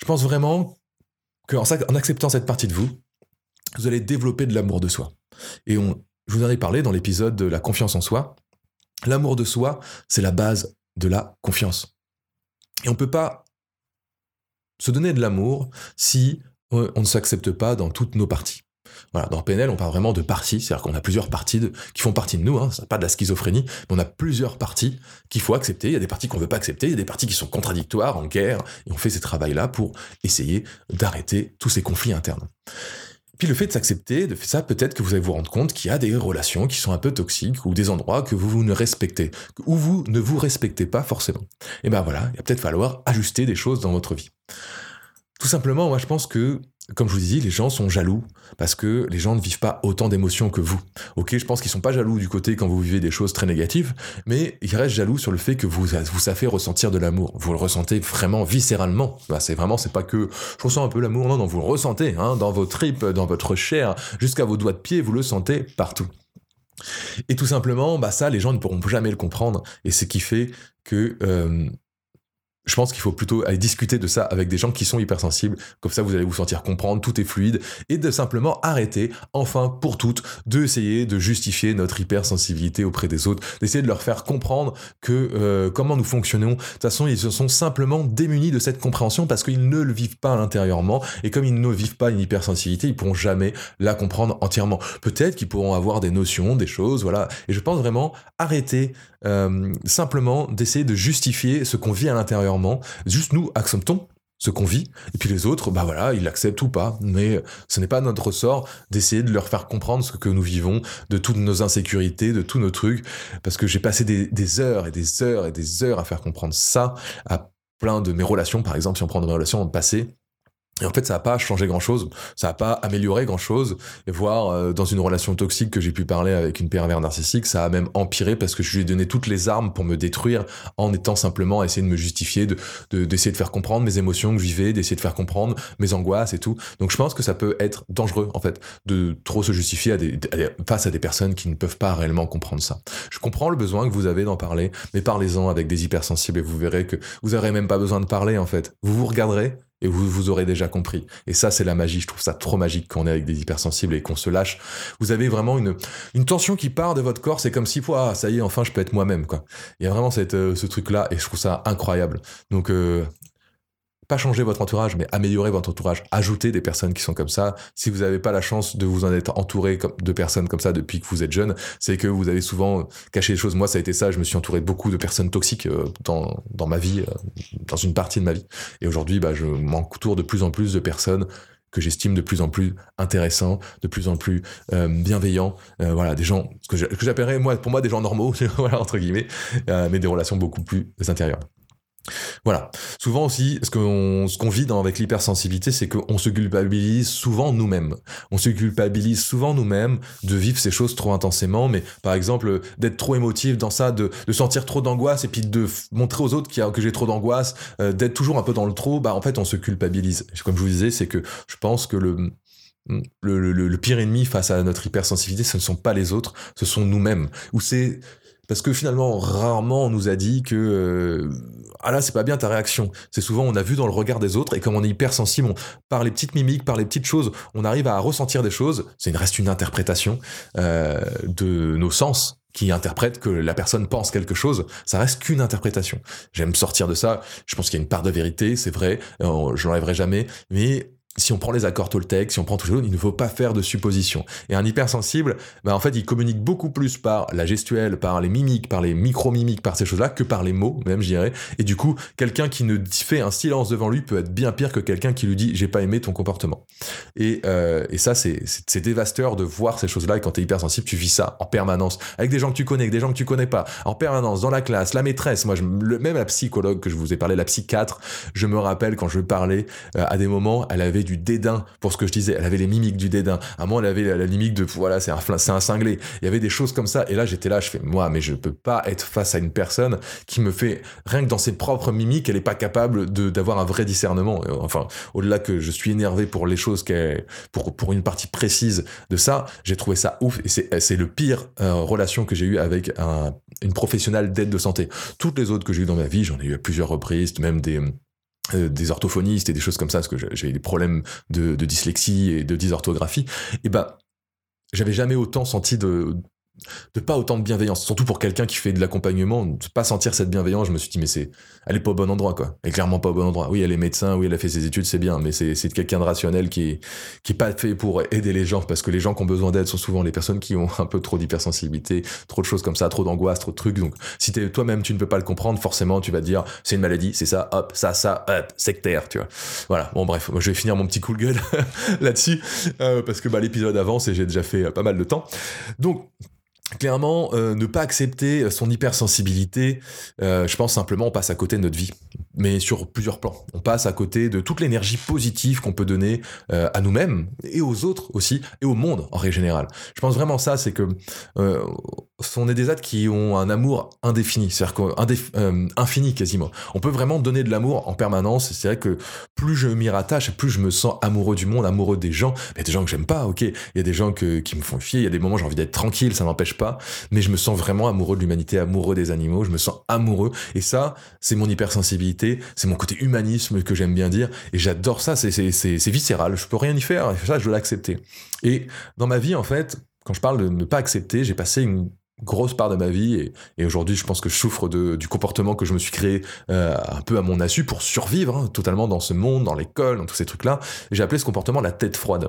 Je pense vraiment qu'en acceptant cette partie de vous, vous allez développer de l'amour de soi. Et je vous en ai parlé dans l'épisode de la confiance en soi. L'amour de soi, c'est la base de la confiance. Et on ne peut pas se donner de l'amour si on ne s'accepte pas dans toutes nos parties. Voilà, dans PNL, on parle vraiment de parties, c'est-à-dire qu'on a plusieurs parties qui font partie de nous, hein, c'est pas de la schizophrénie, mais on a plusieurs parties qu'il faut accepter, il y a des parties qu'on veut pas accepter, il y a des parties qui sont contradictoires, en guerre, et on fait ces travails-là pour essayer d'arrêter tous ces conflits internes. Puis le fait de s'accepter, de faire ça, peut-être que vous allez vous rendre compte qu'il y a des relations qui sont un peu toxiques ou des endroits que vous ne respectez, où vous ne vous respectez pas forcément. Et ben voilà, il va peut-être falloir ajuster des choses dans votre vie. Tout simplement, moi je pense que, comme je vous dis, les gens sont jaloux parce que les gens ne vivent pas autant d'émotions que vous. Ok, je pense qu'ils sont pas jaloux du côté quand vous vivez des choses très négatives, mais ils restent jaloux sur le fait que vous ça fait ressentir de l'amour. Vous le ressentez vraiment viscéralement. Bah, c'est pas que je ressens un peu l'amour, non, vous le ressentez dans vos tripes, dans votre chair, jusqu'à vos doigts de pied, vous le sentez partout. Et tout simplement, ça, les gens ne pourront jamais le comprendre. Et c'est ce qui fait que je pense qu'il faut plutôt aller discuter de ça avec des gens qui sont hypersensibles. Comme ça, vous allez vous sentir comprendre, tout est fluide. Et de simplement arrêter, enfin pour toutes, d'essayer de justifier notre hypersensibilité auprès des autres. D'essayer de leur faire comprendre que comment nous fonctionnons. De toute façon, ils se sont simplement démunis de cette compréhension parce qu'ils ne le vivent pas intérieurement. Et comme ils ne vivent pas une hypersensibilité, ils ne pourront jamais la comprendre entièrement. Peut-être qu'ils pourront avoir des notions, des choses, voilà. Et je pense vraiment arrêter simplement d'essayer de justifier ce qu'on vit à l'intérieur. Juste nous acceptons ce qu'on vit et puis les autres, ils l'acceptent ou pas, mais ce n'est pas notre ressort d'essayer de leur faire comprendre ce que nous vivons, de toutes nos insécurités, de tous nos trucs, parce que j'ai passé des heures et des heures et des heures à faire comprendre ça à plein de mes relations, par exemple si on prend des relations passées. Et en fait, ça n'a pas changé grand-chose, ça n'a pas amélioré grand-chose, et voire dans une relation toxique que j'ai pu parler avec une pervers narcissique, ça a même empiré parce que je lui ai donné toutes les armes pour me détruire en étant simplement à essayer de me justifier, d'essayer de faire comprendre mes émotions que je vivais, d'essayer de faire comprendre mes angoisses et tout. Donc je pense que ça peut être dangereux, en fait, de trop se justifier face à des personnes qui ne peuvent pas réellement comprendre ça. Je comprends le besoin que vous avez d'en parler, mais parlez-en avec des hypersensibles et vous verrez que vous n'aurez même pas besoin de parler, en fait. Vous vous regarderez Et vous aurez déjà compris. Et ça, c'est la magie. Je trouve ça trop magique quand on est avec des hypersensibles et qu'on se lâche. Vous avez vraiment une tension qui part de votre corps. C'est comme si, ah, ça y est, enfin, je peux être moi-même, quoi. Il y a vraiment ce truc-là et je trouve ça incroyable. Donc, pas changer votre entourage, mais améliorer votre entourage. Ajoutez des personnes qui sont comme ça. Si vous n'avez pas la chance de vous en être entouré de personnes comme ça depuis que vous êtes jeune, c'est que vous avez souvent caché les choses. Moi, ça a été ça. Je me suis entouré de beaucoup de personnes toxiques dans ma vie, dans une partie de ma vie. Et aujourd'hui, je m'entoure de plus en plus de personnes que j'estime de plus en plus intéressants, de plus en plus bienveillants. Voilà, des gens, que j'appellerais pour moi des gens normaux, voilà, entre guillemets, mais des relations beaucoup plus intérieures. Voilà. Souvent aussi, ce qu'on vit avec l'hypersensibilité, c'est qu'on se culpabilise souvent nous-mêmes. On se culpabilise souvent nous-mêmes de vivre ces choses trop intensément, mais par exemple, d'être trop émotif dans ça, de sentir trop d'angoisse et puis de montrer aux autres que j'ai trop d'angoisse, d'être toujours un peu dans le trop, en fait, on se culpabilise. Comme je vous disais, c'est que je pense que le pire ennemi face à notre hypersensibilité, ce ne sont pas les autres, ce sont nous-mêmes. Parce que finalement, rarement on nous a dit que ah là, c'est pas bien ta réaction. C'est souvent, on a vu dans le regard des autres, et comme on est hypersensible, par les petites mimiques, par les petites choses, on arrive à ressentir des choses. C'est reste une interprétation de nos sens qui interprète que la personne pense quelque chose. Ça reste qu'une interprétation. J'aime sortir de ça. Je pense qu'il y a une part de vérité, c'est vrai. Je l'enlèverai jamais, mais si on prend les accords toltèques, si on prend tout ça, il ne faut pas faire de suppositions. Et un hypersensible, en fait, il communique beaucoup plus par la gestuelle, par les mimiques, par les micro-mimiques, par ces choses-là, que par les mots, même, je dirais. Et du coup, quelqu'un qui ne fait un silence devant lui peut être bien pire que quelqu'un qui lui dit « j'ai pas aimé ton comportement ». Et ça, c'est dévastateur de voir ces choses-là. Et quand t'es hypersensible, tu vis ça en permanence, avec des gens que tu connais, avec des gens que tu connais pas, en permanence, dans la classe, la maîtresse. Moi, même la psychologue que je vous ai parlé, la psychiatre, je me rappelle quand je parlais, à des moments, elle avait du dédain pour ce que je disais, elle avait les mimiques du dédain. À un moment, elle avait la mimique de voilà, c'est un cinglé. Il y avait des choses comme ça, et là j'étais là, je fais moi, mais je peux pas être face à une personne qui me fait, rien que dans ses propres mimiques, elle est pas capable d'avoir un vrai discernement. Enfin, au-delà que je suis énervé pour les choses pour une partie précise de ça, j'ai trouvé ça ouf, et c'est le pire relation que j'ai eu avec une professionnelle d'aide de santé. Toutes les autres que j'ai eu dans ma vie, j'en ai eu à plusieurs reprises, même des orthophonistes et des choses comme ça, parce que j'avais des problèmes de dyslexie et de dysorthographie, et j'avais jamais autant senti de pas autant de bienveillance, surtout pour quelqu'un qui fait de l'accompagnement, de pas sentir cette bienveillance. Je me suis dit, mais elle est pas au bon endroit, quoi. Elle est clairement pas au bon endroit. Oui, elle est médecin, oui, elle a fait ses études, c'est bien, mais c'est quelqu'un de rationnel qui est pas fait pour aider les gens, parce que les gens qui ont besoin d'aide sont souvent les personnes qui ont un peu trop d'hypersensibilité, trop de choses comme ça, trop d'angoisse, trop de trucs. Donc, si toi-même, tu ne peux pas le comprendre, forcément, tu vas te dire, c'est une maladie, c'est ça, hop, ça, hop, sectaire, tu vois. Voilà. Bon, bref, moi, je vais finir mon petit coup de gueule là-dessus, parce que, l'épisode avance et j'ai déjà fait pas mal de temps. Donc, clairement, ne pas accepter son hypersensibilité, je pense simplement on passe à côté de notre vie, mais sur plusieurs plans. On passe à côté de toute l'énergie positive qu'on peut donner à nous-mêmes et aux autres aussi, et au monde en règle générale. Je pense vraiment ça, c'est que on est des êtres qui ont un amour indéfini, c'est-à-dire infini quasiment. On peut vraiment donner de l'amour en permanence. C'est vrai que plus je m'y rattache, plus je me sens amoureux du monde, amoureux des gens. Il y a des gens que j'aime pas, ok. Il y a des gens qui me font fier. Il y a des moments où j'ai envie d'être tranquille, ça m'empêche pas. Mais je me sens vraiment amoureux de l'humanité, amoureux des animaux. Je me sens amoureux. Et ça, c'est mon hypersensibilité, c'est mon côté humanisme que j'aime bien dire. Et j'adore ça. C'est viscéral. Je peux rien y faire. Ça, je dois l'accepter. Et dans ma vie, en fait, quand je parle de ne pas accepter, j'ai passé une grosse part de ma vie, et aujourd'hui je pense que je souffre du comportement que je me suis créé un peu à mon insu pour survivre totalement dans ce monde, dans l'école, dans tous ces trucs là. J'ai appelé ce comportement la tête froide.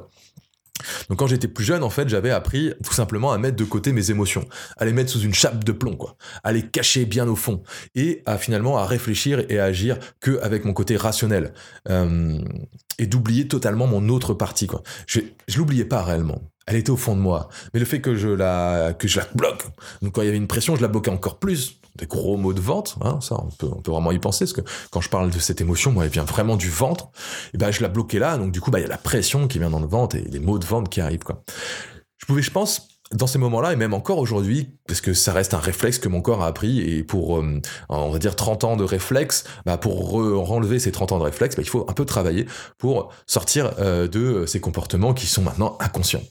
Donc quand j'étais plus jeune, en fait, j'avais appris tout simplement à mettre de côté mes émotions, à les mettre sous une chape de plomb, quoi, à les cacher bien au fond, et finalement à réfléchir et à agir qu'avec mon côté rationnel, et d'oublier totalement mon autre partie, quoi. Je l'oubliais pas réellement. Elle était au fond de moi, mais le fait que je la bloque. Donc quand il y avait une pression, je la bloquais encore plus. Des gros mots de ventre, ça on peut vraiment y penser, parce que quand je parle de cette émotion, moi elle vient vraiment du ventre. Et je la bloquais là, donc du coup il y a la pression qui vient dans le ventre et les mots de ventre qui arrivent, quoi. Je pouvais, je pense, dans ces moments-là, et même encore aujourd'hui, parce que ça reste un réflexe que mon corps a appris, et pour, on va dire, 30 ans de réflexe, bah pour renlever ces 30 ans de réflexe, bah il faut un peu travailler pour sortir de ces comportements qui sont maintenant inconscients.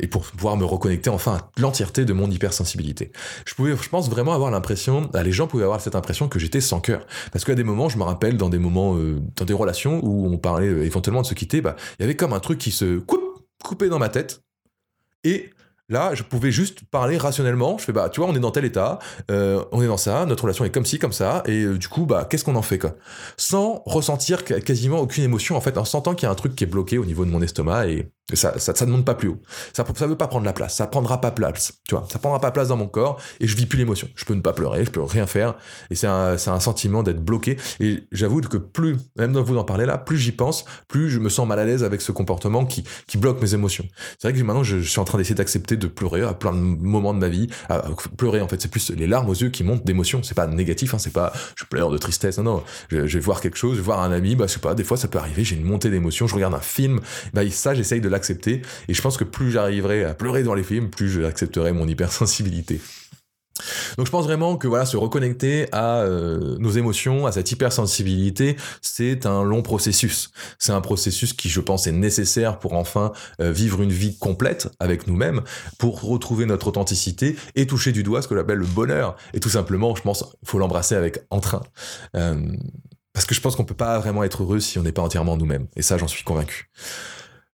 Et pour pouvoir me reconnecter enfin à l'entièreté de mon hypersensibilité. Je pense vraiment avoir l'impression, les gens pouvaient avoir cette impression que j'étais sans cœur. Parce qu'à des moments, je me rappelle dans des moments, dans des relations où on parlait éventuellement de se quitter, bah, il y avait comme un truc qui se coupait dans ma tête, et là, je pouvais juste parler rationnellement. Je fais, bah, tu vois, on est dans tel état, on est dans ça, notre relation est comme ci, comme ça, et du coup, bah, qu'est-ce qu'on en fait, quoi ? Sans ressentir quasiment aucune émotion, en fait, en sentant qu'il y a un truc qui est bloqué au niveau de mon estomac, et ça ne monte pas plus haut. Ça veut pas prendre la place, ça prendra pas place, tu vois, ça prendra pas place dans mon corps, et je vis plus l'émotion. Je peux ne pas pleurer, je peux rien faire, et c'est un sentiment d'être bloqué, et j'avoue que plus, même dans vous en parler là, plus j'y pense, plus je me sens mal à l'aise avec ce comportement qui bloque mes émotions. C'est vrai que maintenant, je suis en train d'essayer d'accepter de pleurer à plein de moments de ma vie. Pleurer, en fait, c'est plus les larmes aux yeux qui montent d'émotion. C'est pas négatif, hein, c'est pas je pleure de tristesse. Non, je vais voir quelque chose, je vais voir un ami, bah, je sais pas, des fois ça peut arriver, j'ai une montée d'émotion, je regarde un film, bah, ça j'essaye de l'accepter, et je pense que plus j'arriverai à pleurer dans les films, plus j'accepterai mon hypersensibilité. Donc je pense vraiment que voilà, se reconnecter à nos émotions, à cette hypersensibilité, c'est un long processus. C'est un processus qui, je pense, est nécessaire pour enfin vivre une vie complète avec nous-mêmes, pour retrouver notre authenticité et toucher du doigt ce que j'appelle le bonheur. Et tout simplement, je pense, faut l'embrasser avec entrain. Parce que je pense qu'on peut pas vraiment être heureux si on n'est pas entièrement nous-mêmes. Et ça, j'en suis convaincu.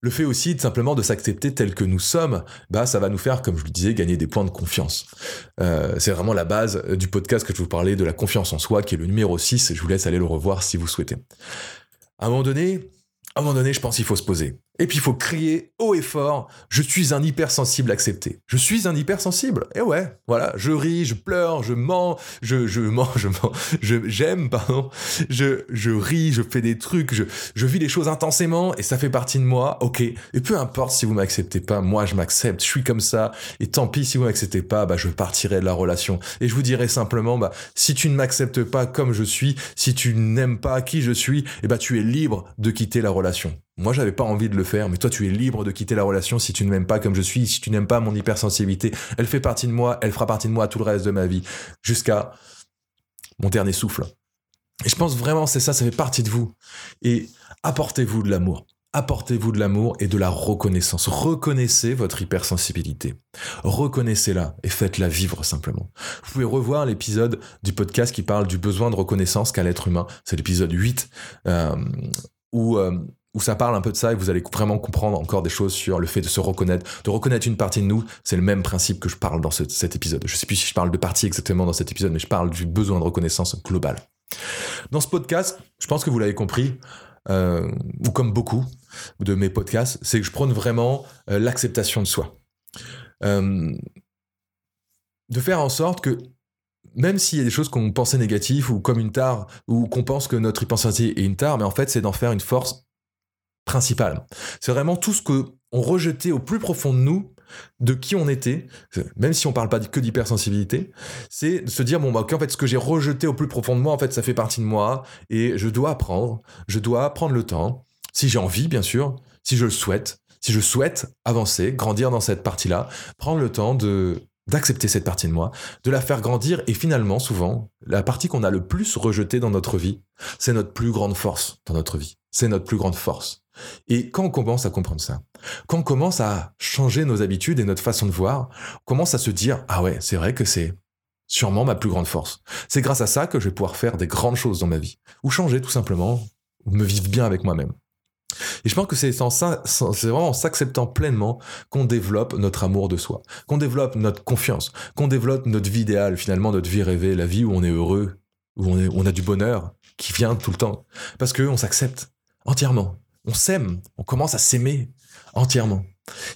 Le fait aussi simplement de s'accepter tel que nous sommes, bah ça va nous faire, comme je le disais, gagner des points de confiance. C'est vraiment la base du podcast que je vous parlais de la confiance en soi, qui est le numéro 6, et je vous laisse aller le revoir si vous souhaitez. À un moment donné, je pense qu'il faut se poser. Et puis il faut crier haut et fort, je suis un hypersensible accepté. Je suis un hypersensible. Et ouais, voilà, je ris, je pleure, je ris, je fais des trucs, je vis les choses intensément et ça fait partie de moi. OK. Et peu importe si vous m'acceptez pas, moi je m'accepte, je suis comme ça, et tant pis si vous m'acceptez pas, bah je partirai de la relation et je vous dirai simplement, bah si tu ne m'acceptes pas comme je suis, si tu n'aimes pas qui je suis, et bah tu es libre de quitter la relation. Moi, j'avais pas envie de le faire, mais toi, tu es libre de quitter la relation si tu ne m'aimes pas comme je suis, si tu n'aimes pas mon hypersensibilité. Elle fait partie de moi, elle fera partie de moi tout le reste de ma vie, jusqu'à mon dernier souffle. Et je pense vraiment, c'est ça fait partie de vous. Et apportez-vous de l'amour. Apportez-vous de l'amour et de la reconnaissance. Reconnaissez votre hypersensibilité. Reconnaissez-la et faites-la vivre simplement. Vous pouvez revoir l'épisode du podcast qui parle du besoin de reconnaissance qu'a l'être humain. C'est l'épisode 8, où ça parle un peu de ça, et vous allez vraiment comprendre encore des choses sur le fait de se reconnaître, de reconnaître une partie de nous. C'est le même principe que je parle dans cet épisode. Je sais plus si je parle de partie exactement dans cet épisode, mais je parle du besoin de reconnaissance globale. Dans ce podcast, je pense que vous l'avez compris, ou comme beaucoup de mes podcasts, c'est que je prône vraiment l'acceptation de soi. De faire en sorte que, même s'il y a des choses qu'on pensait négatives, ou comme une tare, ou qu'on pense que notre hypersensibilité est une tare, mais en fait, c'est d'en faire une force principal. C'est vraiment tout ce qu'on rejetait au plus profond de nous, de qui on était, même si on parle pas que d'hypersensibilité, c'est de se dire, bon, bah, ok, en fait, ce que j'ai rejeté au plus profond de moi, en fait, ça fait partie de moi, et je dois prendre le temps, si j'ai envie, bien sûr, si je le souhaite, si je souhaite avancer, grandir dans cette partie-là, prendre le temps d'accepter cette partie de moi, de la faire grandir, et finalement, souvent, la partie qu'on a le plus rejetée dans notre vie, c'est notre plus grande force dans notre vie. C'est notre plus grande force. Et quand on commence à comprendre ça, quand on commence à changer nos habitudes et notre façon de voir, on commence à se dire « Ah ouais, c'est vrai que c'est sûrement ma plus grande force. C'est grâce à ça que je vais pouvoir faire des grandes choses dans ma vie. » Ou changer tout simplement, ou me vivre bien avec moi-même. Et je pense que c'est vraiment en s'acceptant pleinement qu'on développe notre amour de soi, qu'on développe notre confiance, qu'on développe notre vie idéale, finalement notre vie rêvée, la vie où on est heureux, où on a du bonheur qui vient tout le temps. Parce qu'on s'accepte entièrement. On s'aime, on commence à s'aimer entièrement.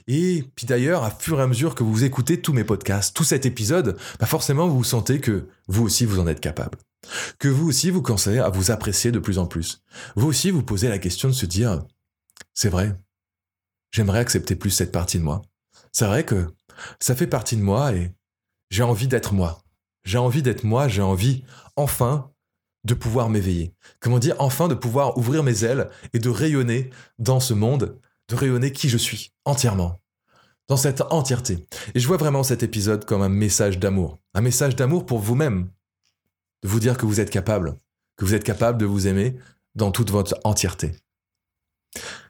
Et puis d'ailleurs, à fur et à mesure que vous écoutez tous mes podcasts, tout cet épisode, bah forcément vous sentez que vous aussi vous en êtes capable. Que vous aussi vous commencez à vous apprécier de plus en plus. Vous aussi vous posez la question de se dire « C'est vrai, j'aimerais accepter plus cette partie de moi. C'est vrai que ça fait partie de moi et j'ai envie d'être moi. J'ai envie enfin de pouvoir m'éveiller. Comment dire, enfin de pouvoir ouvrir mes ailes et de rayonner dans ce monde, de rayonner qui je suis entièrement. dans cette entièreté. Et je vois vraiment cet épisode comme un message d'amour pour vous-même, de vous dire que vous êtes capable de vous aimer dans toute votre entièreté.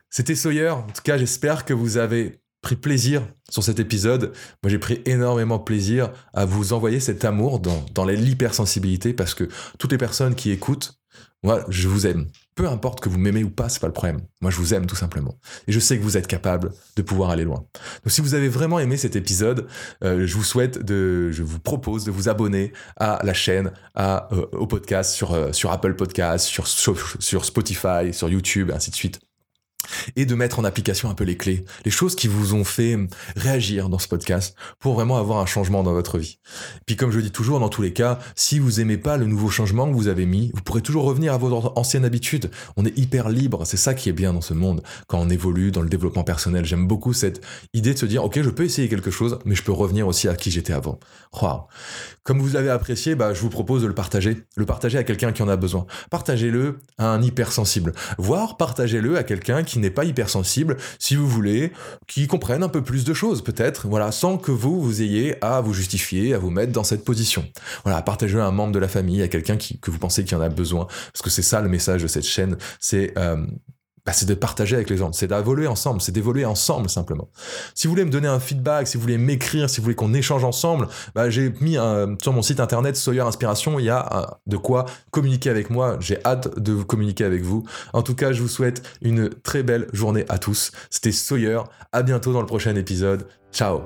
C'était Sawyer, en tout cas j'espère que vous avez pris plaisir sur cet épisode. Moi j'ai pris énormément plaisir à vous envoyer cet amour dans l'hypersensibilité, parce que toutes les personnes qui écoutent, moi je vous aime. Peu importe que vous m'aimez ou pas, c'est pas le problème. Moi, je vous aime tout simplement. Et je sais que vous êtes capable de pouvoir aller loin. Donc, si vous avez vraiment aimé cet épisode, je vous propose de vous abonner à la chaîne, au podcast sur Apple Podcasts, sur Spotify, sur YouTube, ainsi de suite. Et de mettre en application un peu les clés, les choses qui vous ont fait réagir dans ce podcast pour vraiment avoir un changement dans votre vie. Puis comme je le dis toujours, dans tous les cas, si vous aimez pas le nouveau changement que vous avez mis, vous pourrez toujours revenir à votre ancienne habitude. On est hyper libre, c'est ça qui est bien dans ce monde quand on évolue dans le développement personnel. J'aime beaucoup cette idée de se dire, ok, je peux essayer quelque chose, mais je peux revenir aussi à qui j'étais avant. Wow. Comme vous avez apprécié, je vous propose de le partager à quelqu'un qui en a besoin. Partagez-le à un hypersensible, voire partagez-le à quelqu'un qui n'est pas hypersensible, si vous voulez, qui comprennent un peu plus de choses peut-être, voilà, sans que vous ayez à vous justifier, à vous mettre dans cette position. Voilà, partagez à un membre de la famille, à quelqu'un que vous pensez qu'il en a besoin, parce que c'est ça le message de cette chaîne, c'est de partager avec les gens, c'est d'évoluer ensemble, simplement. Si vous voulez me donner un feedback, si vous voulez m'écrire, si vous voulez qu'on échange ensemble, j'ai mis sur mon site internet Sawyer Inspiration, il y a de quoi communiquer avec moi, j'ai hâte de communiquer avec vous. En tout cas, je vous souhaite une très belle journée à tous. C'était Sawyer, à bientôt dans le prochain épisode. Ciao.